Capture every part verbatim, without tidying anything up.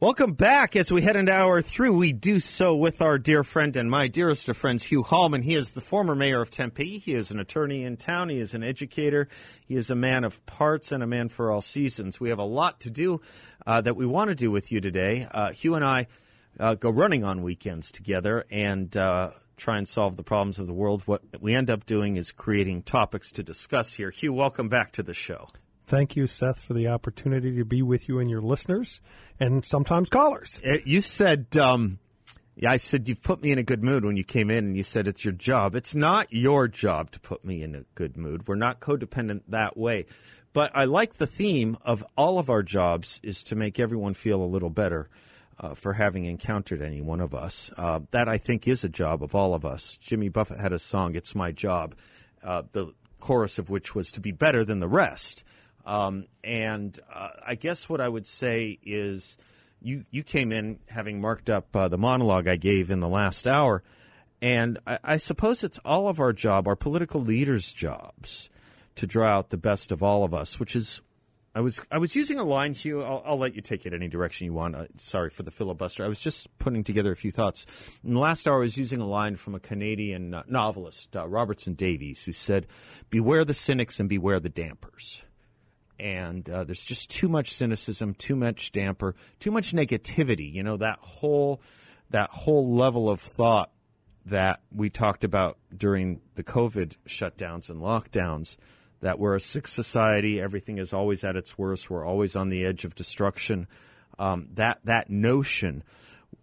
Welcome back. As we head into hour three, we do so with our dear friend and my dearest of friends, Hugh Hallman. He is the former mayor of Tempe. He is an attorney in town. He is an educator. He is a man of parts and a man for all seasons. We have a lot to do uh, that we want to do with you today. Uh, Hugh and I uh, go running on weekends together and uh, try and solve the problems of the world. What we end up doing is creating topics to discuss here. Hugh, welcome back to the show. Thank you, Seth, for the opportunity to be with you and your listeners and sometimes callers. You said, um, yeah, I said, you've put me in a good mood when you came in and you said it's your job. It's not your job to put me in a good mood. We're not codependent that way. But I like the theme of all of our jobs is to make everyone feel a little better uh, for having encountered any one of us. Uh, that, I think, is a job of all of us. Jimmy Buffett had a song, It's My Job, uh, the chorus of which was to be better than the rest. Um, and uh, I guess what I would say is you, you came in having marked up uh, the monologue I gave in the last hour, and I, I suppose it's all of our job, our political leaders' jobs, to draw out the best of all of us, which is I was I was using a line, Hugh. I'll, I'll let you take it any direction you want. Uh, sorry for the filibuster. I was just putting together a few thoughts. In the last hour, I was using a line from a Canadian uh, novelist, uh, Robertson Davies, who said, beware the cynics and beware the dampers. And uh, there's just too much cynicism, too much damper, too much negativity. You know, that whole that whole level of thought that we talked about during the COVID shutdowns and lockdowns, that we're a sick society. Everything is always at its worst. We're always on the edge of destruction. Um, that that notion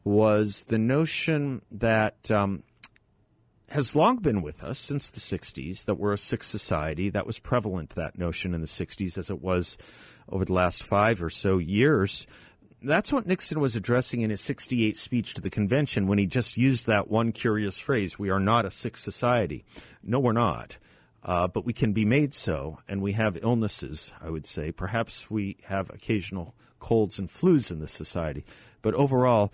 was the notion that um, has long been with us since the sixties, that we're a sick society. That was prevalent, that notion, in the sixties, as it was over the last five or so years. That's what Nixon was addressing in his sixty-eight speech to the convention when he just used that one curious phrase, we are not a sick society. No, we're not. Uh, but we can be made so, and we have illnesses, I would say. Perhaps we have occasional colds and flus in this society. But overall,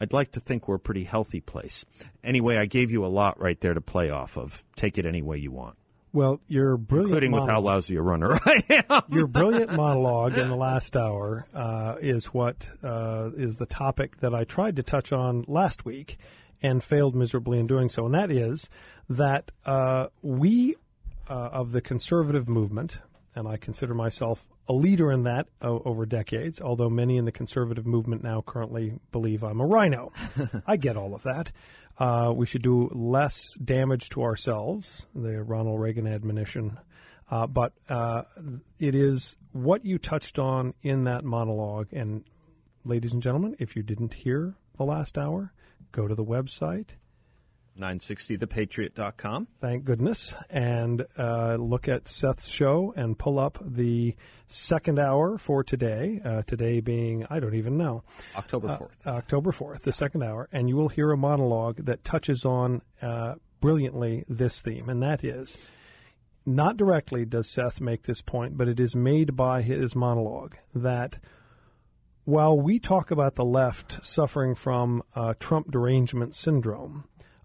I'd like to think we're a pretty healthy place. Anyway, I gave you a lot right there to play off of. Take it any way you want. Well, your brilliant Including monologue. with how lousy a runner I am. Your brilliant monologue in the last hour uh, is what uh, is the topic that I tried to touch on last week and failed miserably in doing so, and that is that uh, we uh, of the conservative movement, and I consider myself a leader in that uh, over decades, although many in the conservative movement now currently believe I'm a rhino. I get all of that. Uh, we should do less damage to ourselves, the Ronald Reagan admonition. Uh, but uh, it is what you touched on in that monologue. And, ladies and gentlemen, if you didn't hear the last hour, go to the website. nine sixty the patriot dot com. Thank goodness. And uh, look at Seth's show and pull up the second hour for today, uh, today being, I don't even know. October fourth. Uh, October fourth, the second hour. And you will hear a monologue that touches on uh, brilliantly this theme. And that is, not directly does Seth make this point, but it is made by his monologue that while we talk about the left suffering from uh, Trump derangement syndrome,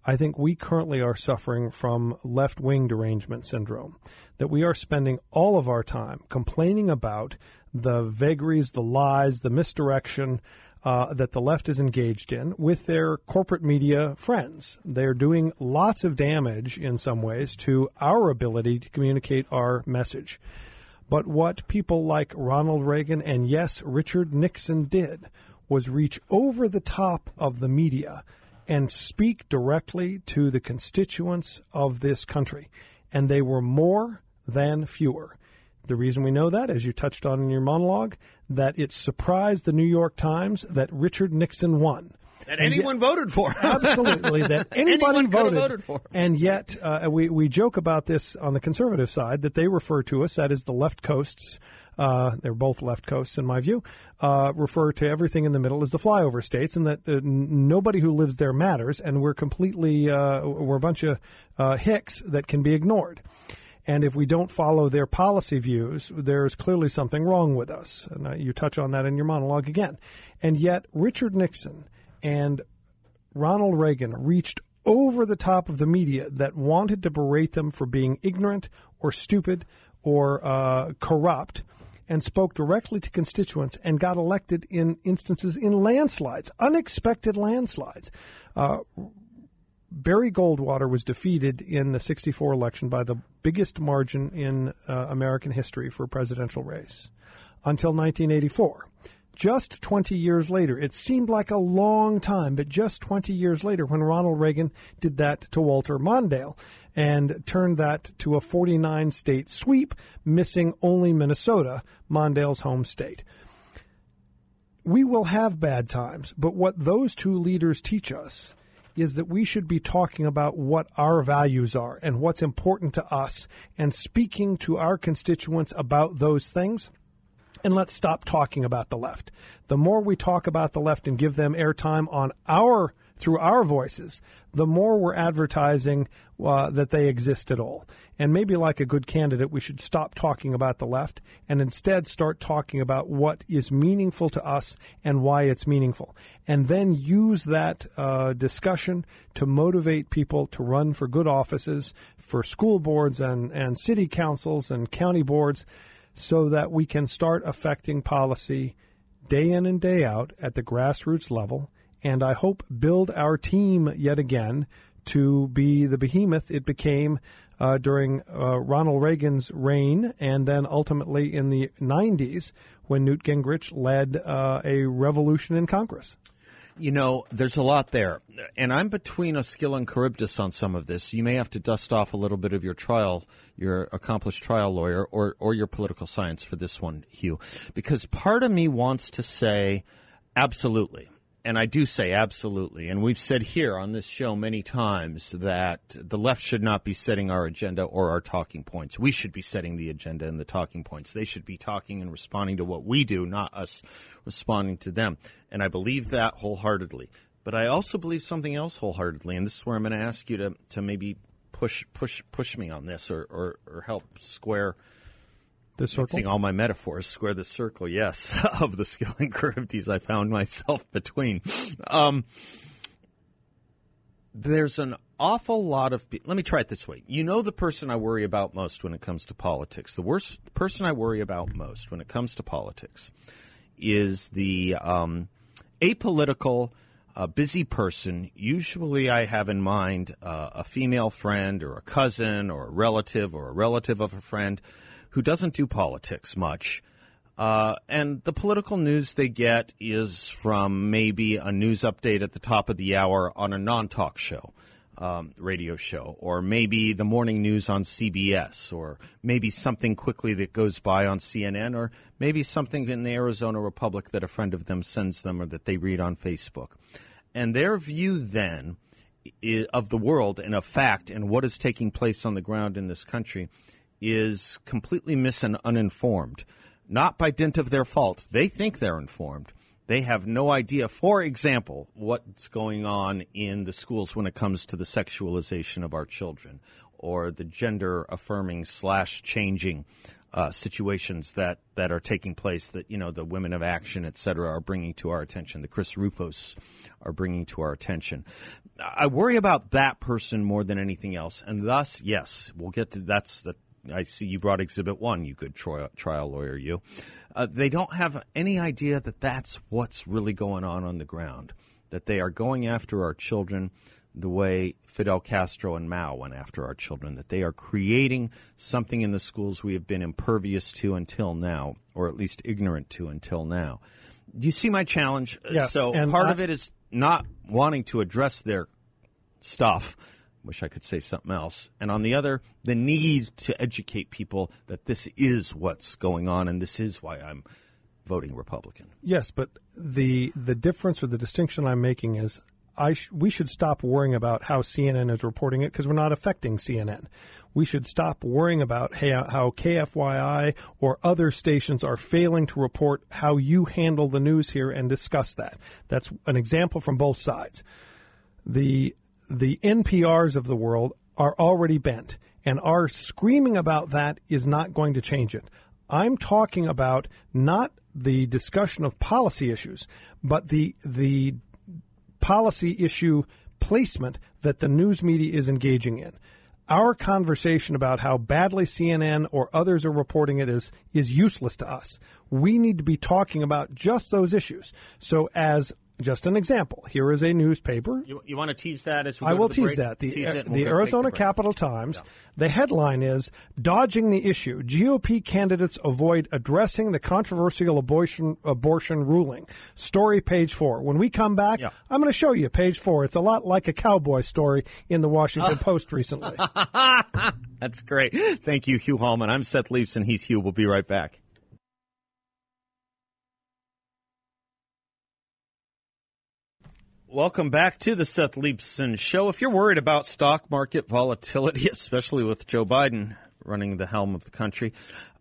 I think we currently are suffering from left-wing derangement syndrome, that we are spending all of our time complaining about the vagaries, the lies, the misdirection uh, that the left is engaged in with their corporate media friends. They're doing lots of damage in some ways to our ability to communicate our message. But what people like Ronald Reagan and, yes, Richard Nixon did was reach over the top of the media and speak directly to the constituents of this country. And they were more than fewer. The reason we know that, as you touched on in your monologue, that it surprised the New York Times that Richard Nixon won. That anyone yet, voted for. Absolutely, that anybody anyone voted, voted for. And yet uh, we, we joke about this on the conservative side that they refer to us, that is the left coasts, uh, they're both left coasts in my view, uh, refer to everything in the middle as the flyover states, and that uh, nobody who lives there matters, and we're completely, uh, we're a bunch of uh, hicks that can be ignored. And if we don't follow their policy views, there's clearly something wrong with us. And uh, you touch on that in your monologue again. And yet Richard Nixon and Ronald Reagan reached over the top of the media that wanted to berate them for being ignorant or stupid or uh, corrupt, and spoke directly to constituents and got elected in instances in landslides, unexpected landslides. Uh, Barry Goldwater was defeated in the sixty-four election by the biggest margin in uh, American history for a presidential race until nineteen eighty-four. Just twenty years later, it seemed like a long time, but just twenty years later when Ronald Reagan did that to Walter Mondale and turned that to a forty-nine state sweep, missing only Minnesota, Mondale's home state. We will have bad times, but what those two leaders teach us is that we should be talking about what our values are and what's important to us and speaking to our constituents about those things. And let's stop talking about the left. The more we talk about the left and give them airtime on our through our voices, the more we're advertising uh, that they exist at all. And maybe like a good candidate, we should stop talking about the left and instead start talking about what is meaningful to us and why it's meaningful. And then use that uh, discussion to motivate people to run for good offices, for school boards and, and city councils and county boards, so that we can start affecting policy day in and day out at the grassroots level, and I hope build our team yet again to be the behemoth it became uh, during uh, Ronald Reagan's reign, and then ultimately in the nineties when Newt Gingrich led uh, a revolution in Congress. You know, there's a lot there, and I'm between Askew and Charybdis on some of this. You may have to dust off a little bit of your trial, your accomplished trial lawyer, or, or your political science for this one, Hugh, because part of me wants to say absolutely, and I do say absolutely, and we've said here on this show many times that the left should not be setting our agenda or our talking points. We should be setting the agenda and the talking points. They should be talking and responding to what we do, not us responding to them. And I believe that wholeheartedly. But I also believe something else wholeheartedly, and this is where I'm going to ask you to, to maybe push push push me on this or, or, or help square the circle. Mixing all my metaphors, square the circle, yes, of the skill and curvities I found myself between. Um, there's an awful lot of people. Let me try it this way. You know the person I worry about most when it comes to politics. The worst the person I worry about most when it comes to politics is the um, apolitical, uh, busy person. Usually I have in mind uh, a female friend or a cousin or a relative or a relative of a friend who doesn't do politics much. Uh, and the political news they get is from maybe a news update at the top of the hour on a non-talk show, um, radio show, or maybe the morning news on C B S, or maybe something quickly that goes by on C N N, or maybe something in the Arizona Republic that a friend of them sends them or that they read on Facebook. And their view then of the world and of fact and what is taking place on the ground in this country is completely mis- and uninformed, not by dint of their fault. They think they're informed. They have no idea, for example, what's going on in the schools when it comes to the sexualization of our children or the gender-affirming slash changing uh, situations that, that are taking place that, you know, the Women of Action, et cetera, are bringing to our attention, the Chris Rufos are bringing to our attention. I worry about that person more than anything else, and thus, yes, we'll get to that's the I see you brought Exhibit One, you good trial, trial lawyer, you. Uh, they don't have any idea that that's what's really going on on the ground, that they are going after our children the way Fidel Castro and Mao went after our children, that they are creating something in the schools we have been impervious to until now, or at least ignorant to until now. Do you see my challenge? Yes, so part I- of it is not wanting to address their stuff. Wish I could say something else. And on the other, the need to educate people that this is what's going on and this is why I'm voting Republican. Yes, but the the difference or the distinction I'm making is I sh- we should stop worrying about how C N N is reporting it because we're not affecting C N N. We should stop worrying about how, how K F Y I or other stations are failing to report how you handle the news here and discuss that. That's an example from both sides. The the N P Rs of the world are already bent, and our screaming about that is not going to change it. I'm talking about not the discussion of policy issues, but the the policy issue placement that the news media is engaging in. Our conversation about how badly C N N or others are reporting it is is useless to us. We need to be talking about just those issues. So as just an example, here is a newspaper. You, you want to tease that as we go I will to the tease break? that. The, tease it, we'll the Arizona the Capitol Times, yeah. The headline is, Dodging the Issue, G O P Candidates Avoid Addressing the Controversial Abortion, abortion Ruling. Story page four. When we come back, yeah. I'm going to show you page four. It's a lot like a cowboy story in the Washington oh. Post recently. That's great. Thank you, Hugh Hallman. I'm Seth Leibson. He's Hugh. We'll be right back. Welcome back to the Seth Leibson Show. If you're worried about stock market volatility, especially with Joe Biden running the helm of the country,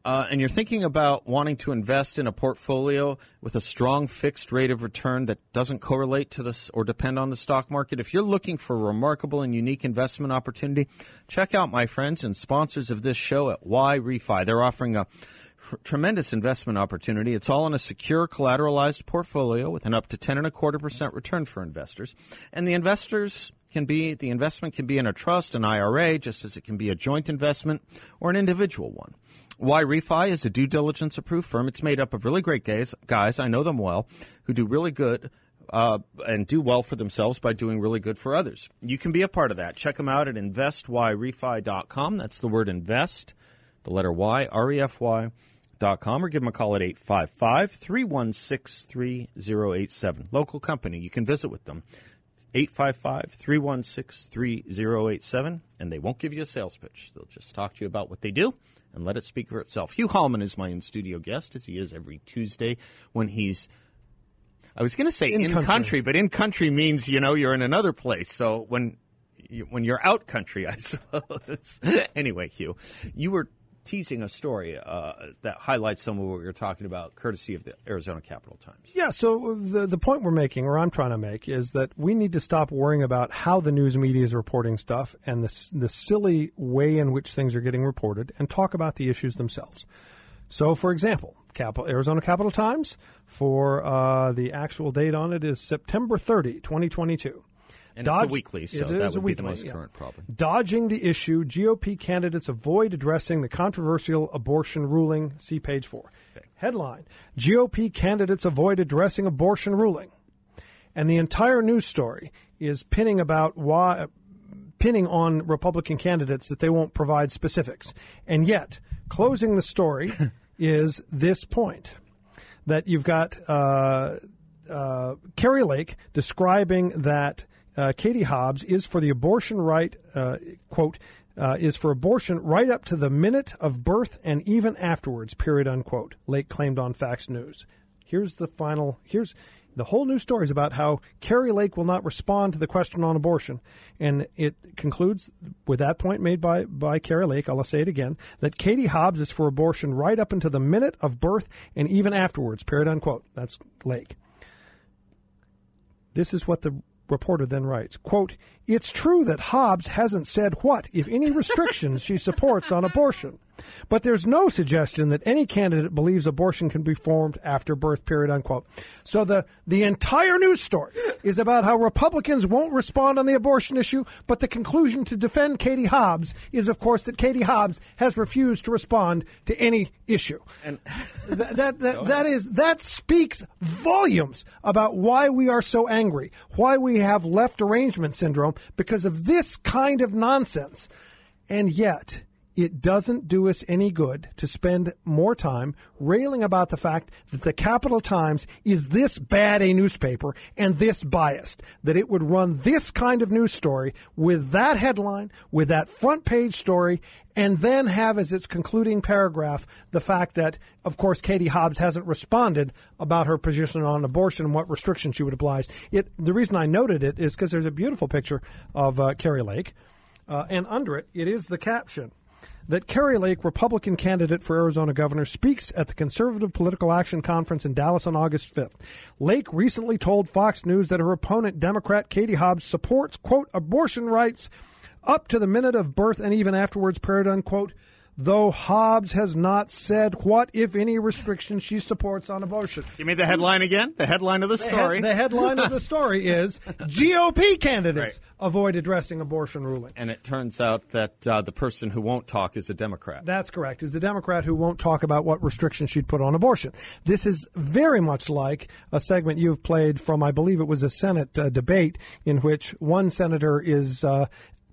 uh, and you're thinking about wanting to invest in a portfolio with a strong fixed rate of return that doesn't correlate to this or depend on the stock market, if you're looking for a remarkable and unique investment opportunity, check out my friends and sponsors of this show at Yrefy. They're offering a tremendous investment opportunity. It's all in a secure, collateralized portfolio with an up to ten and a quarter percent return for investors. And the investors can be the investment can be in a trust, an I R A, just as it can be a joint investment or an individual one. Yrefy is a due diligence approved firm. It's made up of really great guys. Guys, I know them well, who do really good. Uh, and do well for themselves by doing really good for others. You can be a part of that. Check them out at invest y refy dot com. That's the word invest, the letter Y, R E F Y. Dot com, or give them a call at eight five five, three one six, three zero eight seven. Local company. You can visit with them. eight five five, three one six, three zero eight seven. And they won't give you a sales pitch. They'll just talk to you about what they do and let it speak for itself. Hugh Hallman is my in-studio guest, as he is every Tuesday when he's, I was going to say in-country, in-country, but in-country means, you know, you're in another place. So when, you, when you're out country, I suppose. Anyway, Hugh, you were teasing a story uh, that highlights some of what you're talking about, courtesy of the Arizona Capitol Times. Yeah, so the the point we're making, or I'm trying to make, is that we need to stop worrying about how the news media is reporting stuff and the, the silly way in which things are getting reported and talk about the issues themselves. So, for example, Capital, Arizona Capitol Times, for uh, the actual date on it is September thirtieth, twenty twenty-two. And Dodge, it's a weekly, so that would weekly, be the most yeah. current problem. Dodging the issue, G O P candidates avoid addressing the controversial abortion ruling. See page four. Okay. Headline, G O P candidates avoid addressing abortion ruling. And the entire news story is pinning about why, pinning on Republican candidates that they won't provide specifics. And yet, closing the story is this point, that you've got uh, uh, Kari Lake describing that Uh, Katie Hobbs is for the abortion right, uh, quote, uh, is for abortion right up to the minute of birth and even afterwards, period, unquote, Lake claimed on Fox News. Here's the final, here's the whole news story is about how Kari Lake will not respond to the question on abortion. And it concludes with that point made by, by Kari Lake, I'll say it again, that Katie Hobbs is for abortion right up until the minute of birth and even afterwards, period, unquote. That's Lake. This is what the reporter then writes, quote, it's true that Hobbs hasn't said what, if any, restrictions she supports on abortion, but there's no suggestion that any candidate believes abortion can be formed after birth, period, unquote. So the, the entire news story is about how Republicans won't respond on the abortion issue, but the conclusion to defend Katie Hobbs is, of course, that Katie Hobbs has refused to respond to any issue. And Th- that that, that is that speaks volumes about why we are so angry, why we have left arrangement syndrome because of this kind of nonsense. And yet, it doesn't do us any good to spend more time railing about the fact that the Capitol Times is this bad a newspaper and this biased, that it would run this kind of news story with that headline, with that front page story, and then have as its concluding paragraph the fact that, of course, Katie Hobbs hasn't responded about her position on abortion and what restrictions she would apply. It, the reason I noted it is because there's a beautiful picture of uh, Kari Lake, uh, and under it, it is the caption that Kari Lake, Republican candidate for Arizona governor, speaks at the Conservative Political Action Conference in Dallas on August fifth. Lake recently told Fox News that her opponent, Democrat Katie Hobbs, supports, quote, abortion rights up to the minute of birth and even afterwards, period, unquote, though Hobbs has not said what, if any, restrictions she supports on abortion. You mean the headline again? The headline of the story. The, he- the headline of the story is G O P candidates right. avoid addressing abortion ruling. And it turns out that uh, the person who won't talk is a Democrat. That's correct. Is the Democrat who won't talk about what restrictions she'd put on abortion. This is very much like a segment you've played from, I believe it was a Senate uh, debate in which one senator is uh,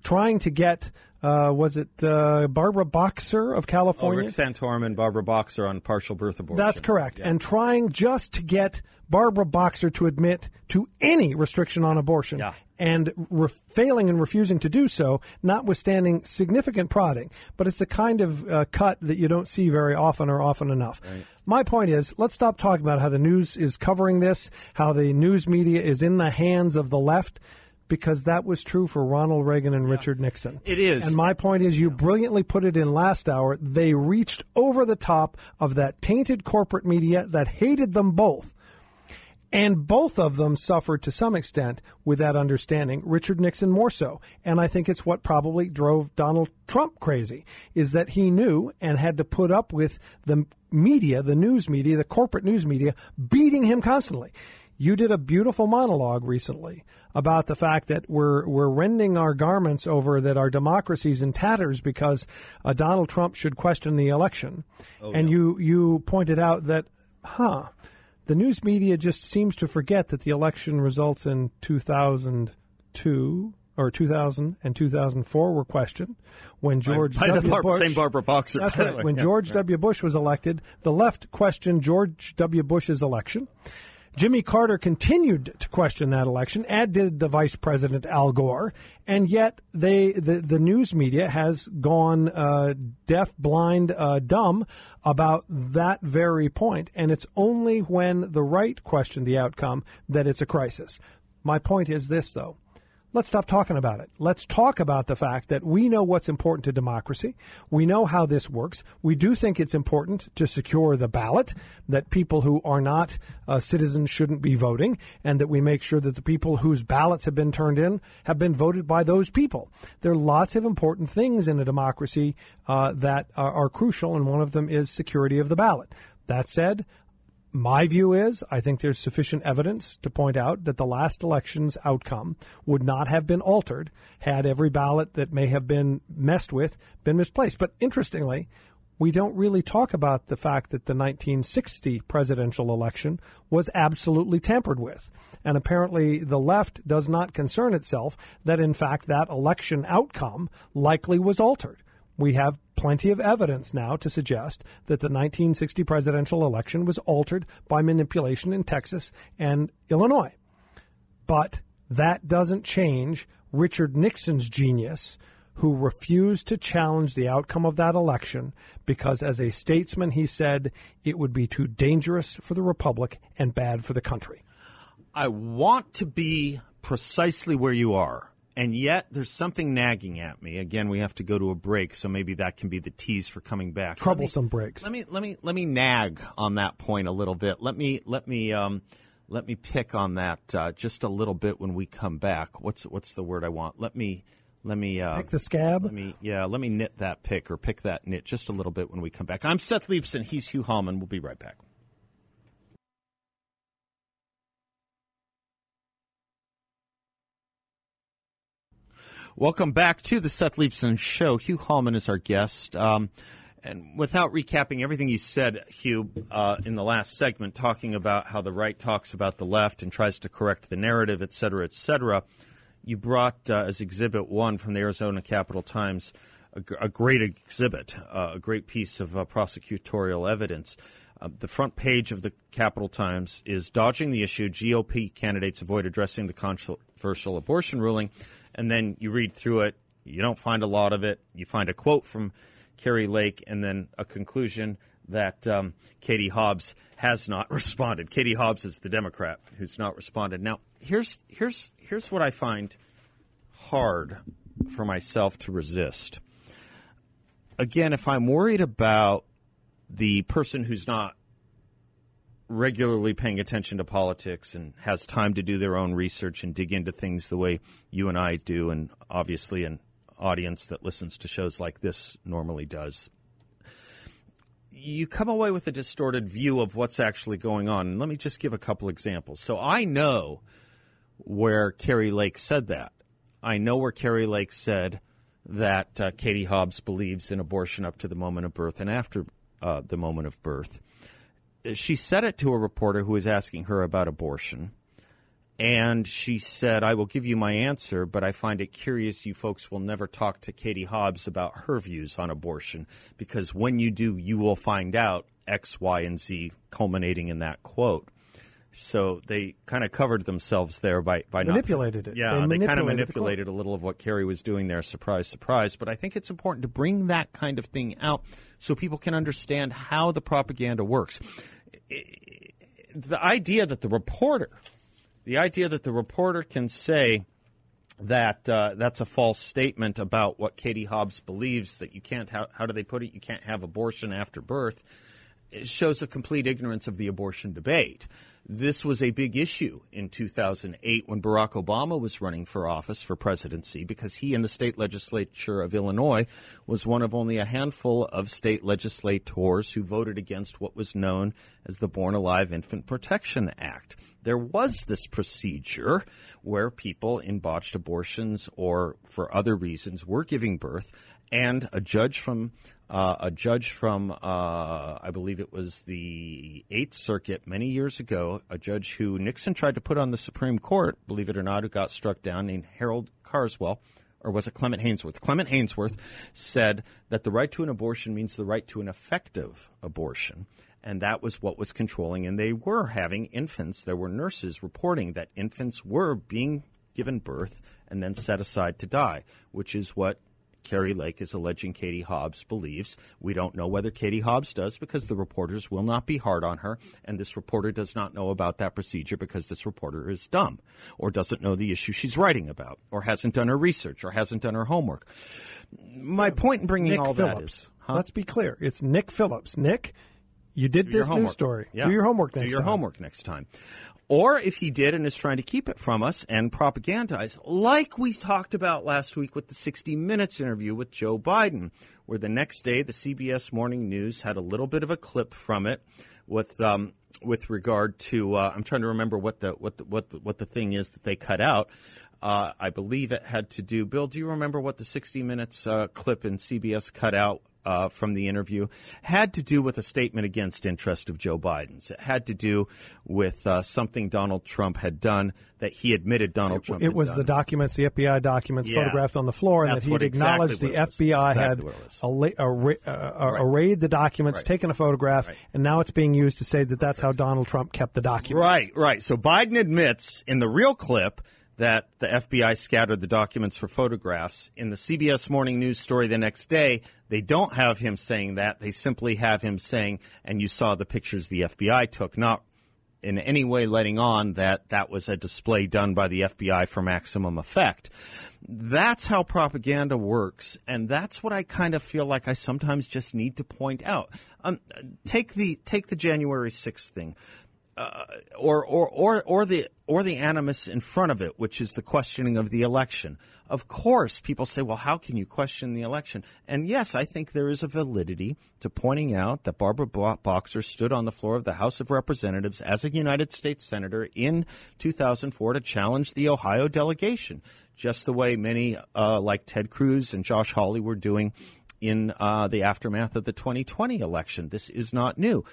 trying to get Uh, was it uh, Barbara Boxer of California? Oh, Rick Santorum and Barbara Boxer on partial birth abortion. That's correct. Yeah. And trying just to get Barbara Boxer to admit to any restriction on abortion. Yeah. And re- failing and refusing to do so, notwithstanding significant prodding. But it's a kind of uh, cut that you don't see very often or often enough. Right. My point is, let's stop talking about how the news is covering this, how the news media is in the hands of the left. Because that was true for Ronald Reagan and yeah. Richard Nixon. It is. And my point is, you brilliantly put it in last hour. They reached over the top of that tainted corporate media that hated them both. And both of them suffered to some extent with that understanding, Richard Nixon more so. And I think it's what probably drove Donald Trump crazy, is that he knew and had to put up with the media, the news media, the corporate news media, beating him constantly. You did a beautiful monologue recently about the fact that we're we're rending our garments over, that our democracy's in tatters because uh, Donald Trump should question the election. Oh, and yeah. you, you pointed out that, huh, the news media just seems to forget that the election results in two thousand two or two thousand and two thousand four were questioned when George by, by W. Bar- Bush. Same Barbara Boxer. That's right. When yeah, George yeah. W. Bush was elected, the left questioned George W. Bush's election. Jimmy Carter continued to question that election, as did the Vice President Al Gore, and yet they the, the news media has gone uh, deaf, blind, uh, dumb about that very point, and it's only when the right questioned the outcome that it's a crisis. My point is this, though. Let's stop talking about it. Let's talk about the fact that we know what's important to democracy. We know how this works. We do think it's important to secure the ballot, that people who are not uh, citizens shouldn't be voting, and that we make sure that the people whose ballots have been turned in have been voted by those people. There are lots of important things in a democracy uh, that are, are crucial, and one of them is security of the ballot. That said, my view is I think there's sufficient evidence to point out that the last election's outcome would not have been altered had every ballot that may have been messed with been misplaced. But interestingly, we don't really talk about the fact that the nineteen sixty presidential election was absolutely tampered with. And apparently the left does not concern itself that, in fact, that election outcome likely was altered. We have plenty of evidence now to suggest that the nineteen sixty presidential election was altered by manipulation in Texas and Illinois. But that doesn't change Richard Nixon's genius, who refused to challenge the outcome of that election because, as a statesman, he said it would be too dangerous for the republic and bad for the country. I want to be precisely where you are. And yet there's something nagging at me. Again, we have to go to a break, so maybe that can be the tease for coming back. Troublesome let me, breaks. Let me let me let me nag on that point a little bit. Let me let me um, let me pick on that uh, just a little bit when we come back. What's what's the word I want? Let me let me uh, pick the scab. Let me yeah. Let me knit that pick or pick that knit just a little bit when we come back. I'm Seth Leibson. He's Hugh Hallman. We'll be right back. Welcome back to the Seth Leibson Show. Hugh Hallman is our guest. Um, and without recapping everything you said, Hugh, uh, in the last segment, talking about how the right talks about the left and tries to correct the narrative, et cetera, et cetera, you brought uh, as Exhibit one from the Arizona Capitol Times a, a great exhibit, uh, a great piece of uh, prosecutorial evidence. Uh, the front page of the Capitol Times is "Dodging the Issue, G O P Candidates Avoid Addressing the Controversial Abortion Ruling." And then you read through it. You don't find a lot of it. You find a quote from Kari Lake and then a conclusion that um, Katie Hobbs has not responded. Katie Hobbs is the Democrat who's not responded. Now, here's here's here's what I find hard for myself to resist. Again, if I'm worried about the person who's not regularly paying attention to politics and has time to do their own research and dig into things the way you and I do, and obviously an audience that listens to shows like this normally does, you come away with a distorted view of what's actually going on. And let me just give a couple examples. So I know where Kari Lake said that. I know where Kari Lake said that uh, Katie Hobbs believes in abortion up to the moment of birth and after Uh, the moment of birth. She said it to a reporter who was asking her about abortion, and she said, "I will give you my answer, but I find it curious you folks will never talk to Katie Hobbs about her views on abortion, because when you do, you will find out X, Y, and Z," culminating in that quote. So they kind of covered themselves there by, by manipulated not, it. Yeah, they, they kind of manipulated a little of what Kari was doing there. Surprise, surprise. But I think it's important to bring that kind of thing out so people can understand how the propaganda works. The idea that the reporter, the idea that the reporter can say that uh, that's a false statement about what Katie Hobbs believes, that you can't, how, how do they put it? You can't have abortion after birth. It shows a complete ignorance of the abortion debate. This was a big issue in two thousand eight when Barack Obama was running for office for presidency, because he and the state legislature of Illinois was one of only a handful of state legislators who voted against what was known as the Born Alive Infant Protection Act. There was this procedure where people in botched abortions or for other reasons were giving birth, and a judge from Uh, a judge from, uh, I believe it was the Eighth Circuit many years ago, a judge who Nixon tried to put on the Supreme Court, believe it or not, who got struck down, named Harold Carswell, or was it Clement Hainsworth? Clement Hainsworth said that the right to an abortion means the right to an effective abortion. And that was what was controlling. And they were having infants. There were nurses reporting that infants were being given birth and then set aside to die, which is what Kari Lake is alleging Katie Hobbs believes. We don't know whether Katie Hobbs does, because the reporters will not be hard on her, and this reporter does not know about that procedure because this reporter is dumb or doesn't know the issue she's writing about or hasn't done her research or hasn't done her homework. My point in bringing Nick all Phillips. that is, huh? Let's be clear. It's Nick Phillips. Nick, you did this news story. Yeah. Do your homework next time. Do your time. homework next time. Or if he did and is trying to keep it from us and propagandize, like we talked about last week with the sixty minutes interview with Joe Biden, where the next day the C B S Morning News had a little bit of a clip from it with um, with regard to uh, I'm trying to remember what the what the, what the, what the thing is that they cut out. Uh, I believe it had to do. Bill, do you remember what the sixty minutes uh, clip in C B S cut out? Uh, from the interview, had to do with a statement against interest of Joe Biden's. It had to do with uh, something Donald Trump had done that he admitted Donald Trump had done. It was the documents, the F B I documents yeah. photographed on the floor, and That's that he had acknowledged exactly the F B I exactly had array, uh, uh, right. arrayed the documents, right. taken a photograph, right. and now it's being used to say that that's right. how Donald Trump kept the documents. Right, right. So Biden admits in the real clip that the F B I scattered the documents for photographs. In the C B S Morning News story the next day, they don't have him saying that. They simply have him saying, and you saw the pictures the F B I took, not in any way letting on that that was a display done by the F B I for maximum effect. That's how propaganda works, and that's what I kind of feel like I sometimes just need to point out. Um, take the take the January sixth thing. Uh, or, or, or, or the or the animus in front of it, which is the questioning of the election. Of course, people say, well, how can you question the election? And yes, I think there is a validity to pointing out that Barbara Boxer stood on the floor of the House of Representatives as a United States Senator in two thousand four to challenge the Ohio delegation, just the way many uh, like Ted Cruz and Josh Hawley were doing in uh, the aftermath of the twenty twenty election. This is not new.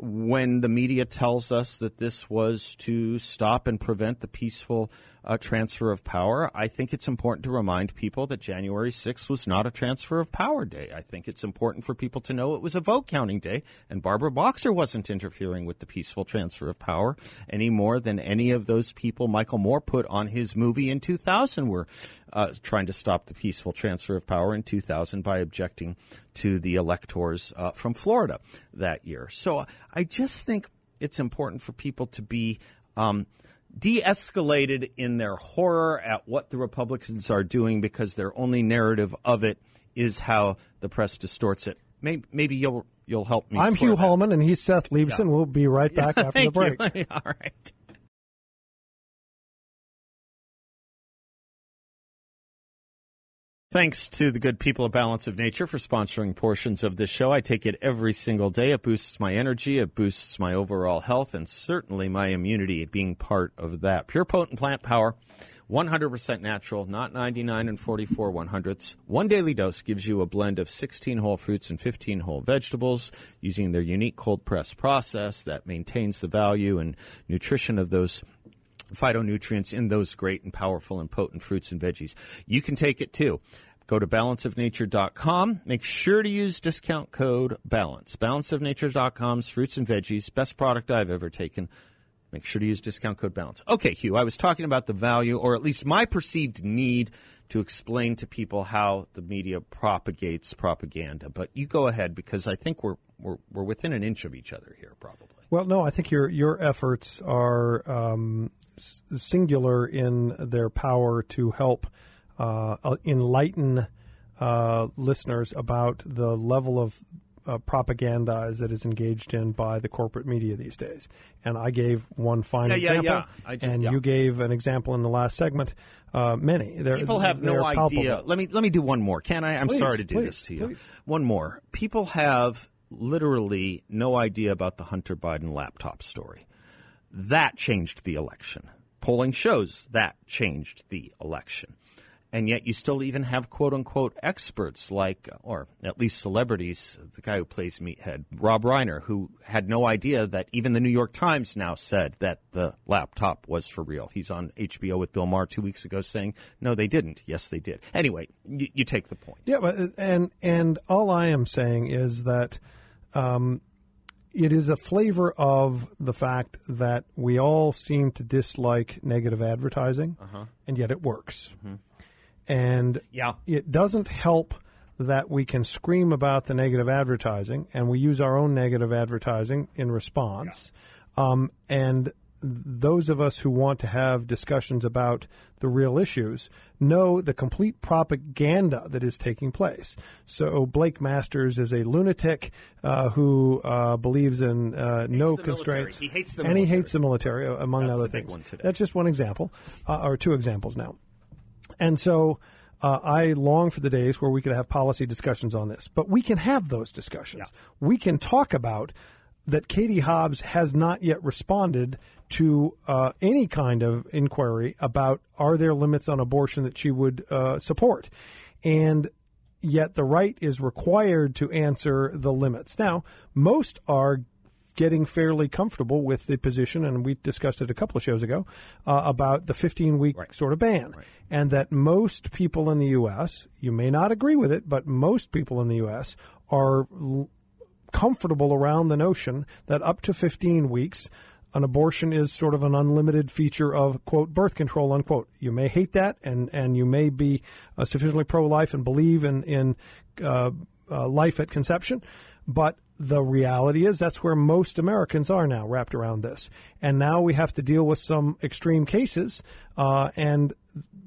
When the media tells us that this was to stop and prevent the peaceful a transfer of power. I think it's important to remind people that January sixth was not a transfer of power day. I think it's important for people to know it was a vote counting day, and Barbara Boxer wasn't interfering with the peaceful transfer of power any more than any of those people Michael Moore put on his movie in two thousand were uh, trying to stop the peaceful transfer of power in two thousand by objecting to the electors uh, from Florida that year. So I just think it's important for people to be um, de-escalated in their horror at what the Republicans are doing, because their only narrative of it is how the press distorts it. Maybe, maybe you'll you'll help me. I'm Hugh Hallman, and he's Seth Leibson. Yeah. We'll be right back yeah, after the break. You. All right. Thanks to the good people at Balance of Nature for sponsoring portions of this show. I take it every single day. It boosts my energy. It boosts my overall health, and certainly my immunity, being part of that. Pure potent plant power, one hundred percent natural, not ninety-nine and forty-four one-hundredths. One daily dose gives you a blend of sixteen whole fruits and fifteen whole vegetables using their unique cold press process that maintains the value and nutrition of those phytonutrients in those great and powerful and potent fruits and veggies. You can take it too. Go to balance of nature dot com. Make sure to use discount code BALANCE. balance of nature dot com's fruits and veggies, best product I've ever taken. Make sure to use discount code BALANCE. Okay, Hugh, I was talking about the value, or at least my perceived need, to explain to people how the media propagates propaganda. But you go ahead, because I think we're we're, we're within an inch of each other here probably. Well, no, I think your your efforts are um, singular in their power to help uh, enlighten uh, listeners about the level of uh, propaganda that is engaged in by the corporate media these days. And I gave one fine yeah, example, yeah, yeah. I just, and yeah. you gave an example in the last segment. Uh, many they're, people have they're no palpable. idea. Let me let me do one more. Can I? I'm please, sorry to do please, this to you. Please. One more. People have literally no idea about the Hunter Biden laptop story. That changed the election. Polling shows that changed the election. And yet you still even have quote-unquote experts like, or at least celebrities, the guy who plays Meathead, Rob Reiner, who had no idea that even the New York Times now said that the laptop was for real. He's on H B O with Bill Maher two weeks ago saying, no, they didn't. Yes, they did. Anyway, you, you take the point. Yeah, but, and, and all I am saying is that Um, it is a flavor of the fact that we all seem to dislike negative advertising, uh-huh. and yet it works. Mm-hmm. And yeah. it doesn't help that we can scream about the negative advertising, and we use our own negative advertising in response. Yeah. Um, and those of us who want to have discussions about the real issues know the complete propaganda that is taking place. So Blake Masters is a lunatic uh, who uh, believes in uh, no constraints. He hates the military. And he hates the military, among other things. That's just one example, uh, or two examples now. And so uh, I long for the days where we could have policy discussions on this. But we can have those discussions. Yeah. We can talk about that Katie Hobbs has not yet responded to uh, any kind of inquiry about, are there limits on abortion that she would uh, support? And yet the right is required to answer the limits. Now, most are getting fairly comfortable with the position, and we discussed it a couple of shows ago, uh, about the fifteen-week right. sort of ban, right. and that most people in the U S, you may not agree with it, but most people in the U S are l- comfortable around the notion that up to fifteen weeks, an abortion is sort of an unlimited feature of, quote, birth control, unquote. You may hate that, and, and you may be uh, sufficiently pro-life and believe in, in uh, uh, life at conception, but the reality is that's where most Americans are now, wrapped around this. And now we have to deal with some extreme cases, uh, and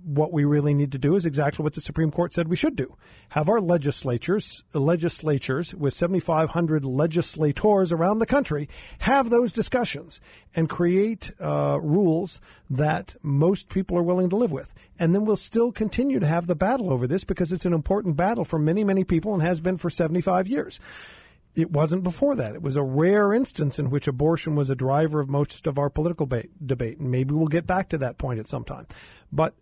what we really need to do is exactly what the Supreme Court said we should do. Have our legislatures, legislatures with seventy-five hundred legislators around the country, have those discussions and create uh, rules that most people are willing to live with. And then we'll still continue to have the battle over this, because it's an important battle for many, many people and has been for seventy-five years. It wasn't before that. It was a rare instance in which abortion was a driver of most of our political ba- debate. And maybe we'll get back to that point at some time. But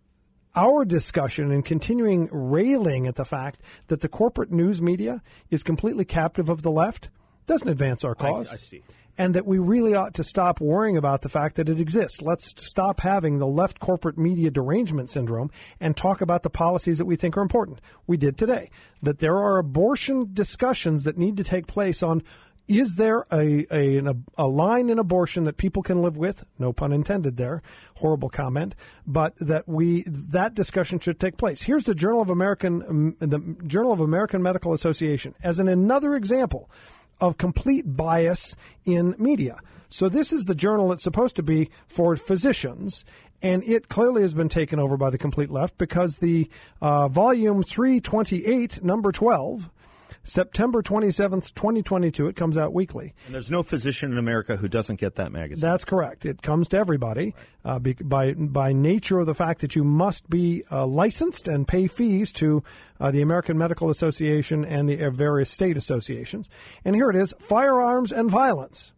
our discussion and continuing railing at the fact that the corporate news media is completely captive of the left doesn't advance our cause. I, I see. and that we really ought to stop worrying about the fact that it exists. Let's stop having the left corporate media derangement syndrome and talk about the policies that we think are important. We did today, that there are abortion discussions that need to take place on, is there a, a, a line in abortion that people can live with? No pun intended there. Horrible comment. But that we, that discussion should take place. Here's the Journal of American, the Journal of American Medical Association as an another example of complete bias in media. So this is the journal that's supposed to be for physicians, and it clearly has been taken over by the complete left, because the uh, volume three twenty-eight, number twelve, September twenty-seventh, twenty twenty-two, it comes out weekly. And there's no physician in America who doesn't get that magazine. That's correct. It comes to everybody uh, be, by by nature of the fact that you must be uh, licensed and pay fees to uh, the American Medical Association and the various state associations. And here it is, firearms and violence.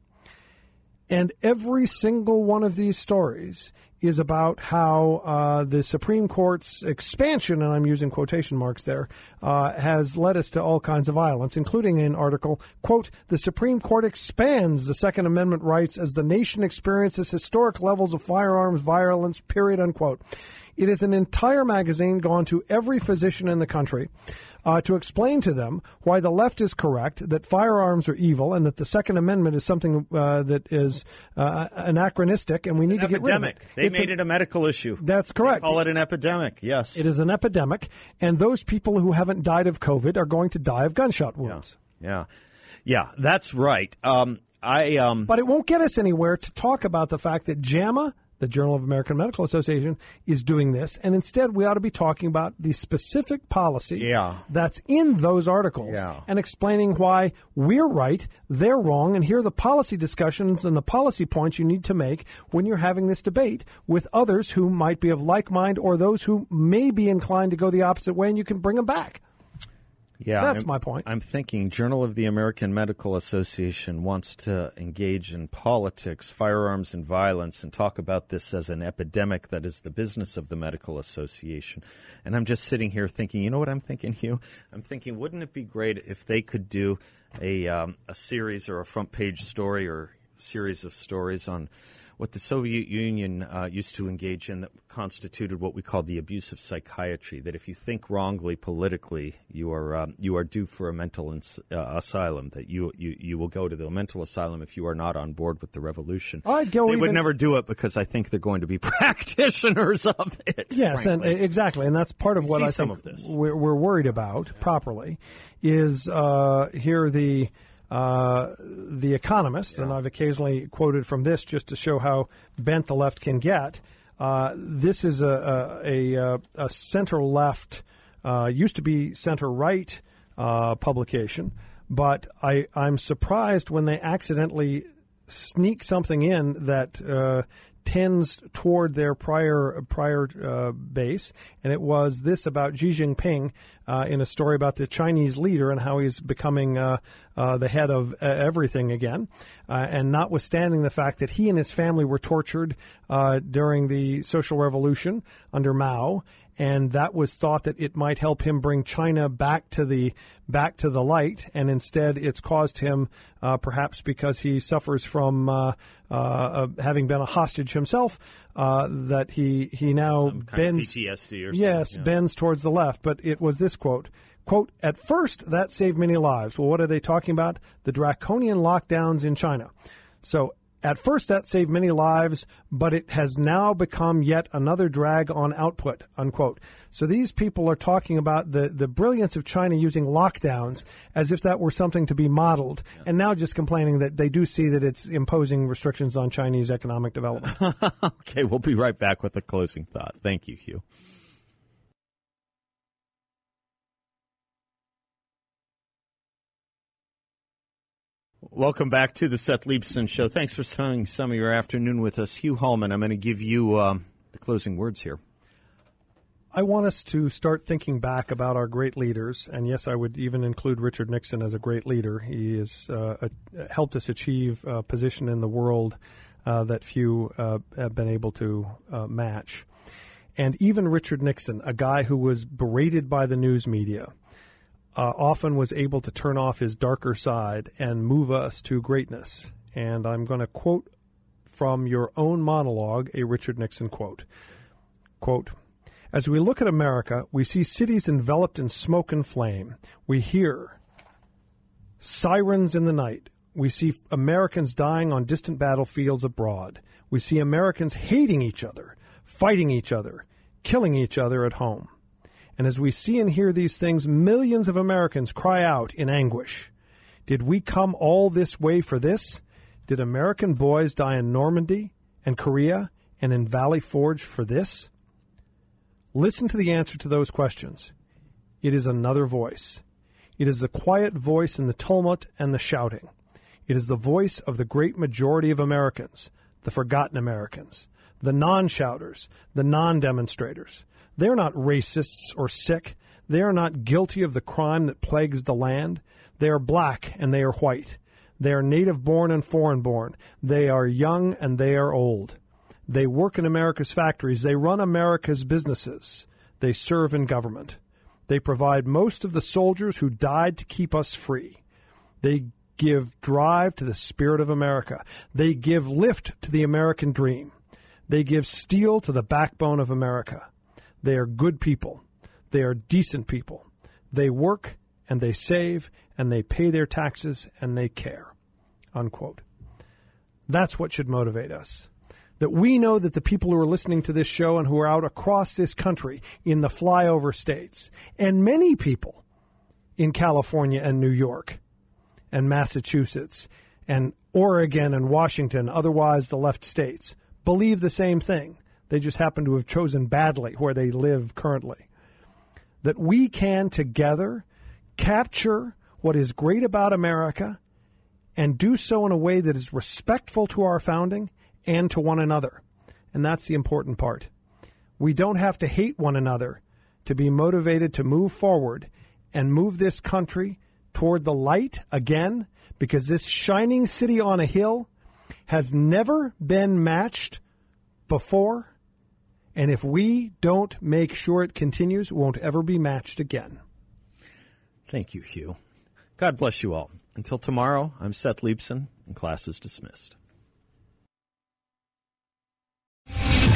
And every single one of these stories is about how uh, the Supreme Court's expansion, and I'm using quotation marks there, uh, has led us to all kinds of violence, including an article, quote, "The Supreme Court expands the Second Amendment rights as the nation experiences historic levels of firearms violence," period, unquote. It is an entire magazine gone to every physician in the country uh, to explain to them why the left is correct, that firearms are evil, and that the Second Amendment is something uh, that is uh, anachronistic, and we it's need to get epidemic. Rid of it. They it's made a, it a medical issue. That's correct. They call it an epidemic, yes. It is an epidemic, and those people who haven't died of COVID are going to die of gunshot wounds. Yeah, yeah, yeah that's right. Um, I. Um... But it won't get us anywhere to talk about the fact that JAMA, the Journal of American Medical Association, is doing this. And instead, we ought to be talking about the specific policy yeah. that's in those articles yeah. and explaining why we're right, they're wrong, and here are the policy discussions and the policy points you need to make when you're having this debate with others who might be of like mind or those who may be inclined to go the opposite way, and you can bring them back. Yeah, that's I'm, my point. I'm thinking Journal of the American Medical Association wants to engage in politics, firearms and violence, and talk about this as an epidemic that is the business of the medical association. And I'm just sitting here thinking, you know what I'm thinking, Hugh? I'm thinking, wouldn't it be great if they could do a um, a series or a front page story or series of stories on what the Soviet Union uh, used to engage in that constituted what we call the abuse of psychiatry, that if you think wrongly politically, you are um, you are due for a mental ins- uh, asylum, that you, you you will go to the mental asylum if you are not on board with the revolution. I'd go they even... would never do it because I think they're going to be practitioners of it. Yes, frankly. and exactly. And that's part of we what I some think of this. We're, we're worried about yeah. properly is uh, here the... Uh, the Economist, yeah. and I've occasionally quoted from this just to show how bent the left can get. Uh, this is a, a, a, a center-left, uh, used to be center-right uh, publication, but I, I'm surprised when they accidentally sneak something in that uh, tends toward their prior prior uh, base, and it was this about Xi Jinping uh, in a story about the Chinese leader and how he's becoming uh, uh, the head of uh, everything again, uh, and notwithstanding the fact that he and his family were tortured uh, during the Social Revolution under Mao, and that was thought that it might help him bring China back to the back to the light, and instead it's caused him, uh, perhaps because he suffers from uh, uh, uh, having been a hostage himself, uh, that he he now Some bends kind of P T S D or yes yeah. bends towards the left. But it was this quote. Quote, "At first, that saved many lives." Well, what are they talking about? The draconian lockdowns in China. So at first, that saved many lives, but it has now become yet another drag on output, unquote. So these people are talking about the, the brilliance of China using lockdowns as if that were something to be modeled, yeah. and now just complaining that they do see that it's imposing restrictions on Chinese economic development. Okay, we'll be right back with a closing thought. Thank you, Hugh. Welcome back to the Seth Leibson Show. Thanks for spending some of your afternoon with us. Hugh Hallman, I'm going to give you um, the closing words here. I want us to start thinking back about our great leaders. And yes, I would even include Richard Nixon as a great leader. He has uh, helped us achieve a position in the world uh, that few uh, have been able to uh, match. And even Richard Nixon, a guy who was berated by the news media, Uh, often was able to turn off his darker side and move us to greatness. and I'm going to quote from your own monologue a Richard Nixon quote. Quote, "As we look at America, we see cities enveloped in smoke and flame. We hear sirens in the night. We see Americans dying on distant battlefields abroad. We see Americans hating each other, fighting each other, killing each other at home. And as we see and hear these things, millions of Americans cry out in anguish. Did we come all this way for this? Did American boys die in Normandy and Korea and in Valley Forge for this? Listen to the answer to those questions. It is another voice. It is the quiet voice in the tumult and the shouting. It is the voice of the great majority of Americans, the forgotten Americans, the non-shouters, the non-demonstrators. They're not racists or sick. They are not guilty of the crime that plagues the land. They are black and they are white. They are native-born and foreign-born. They are young and they are old. They work in America's factories. They run America's businesses. They serve in government. They provide most of the soldiers who died to keep us free. They give drive to the spirit of America. They give lift to the American dream. They give steel to the backbone of America. They are good people. They are decent people. They work and they save and they pay their taxes and they care." Unquote. That's what should motivate us. That we know that the people who are listening to this show and who are out across this country in the flyover states, and many people in California and New York and Massachusetts and Oregon and Washington, otherwise the left states, believe the same thing. They just happen to have chosen badly where they live currently. That we can together capture what is great about America and do so in a way that is respectful to our founding and to one another. And that's the important part. We don't have to hate one another to be motivated to move forward and move this country toward the light again, because this shining city on a hill has never been matched before, and if we don't make sure it continues, it won't ever be matched again. Thank you, Hugh. God bless you all. Until tomorrow, I'm Seth Leibson, and class is dismissed.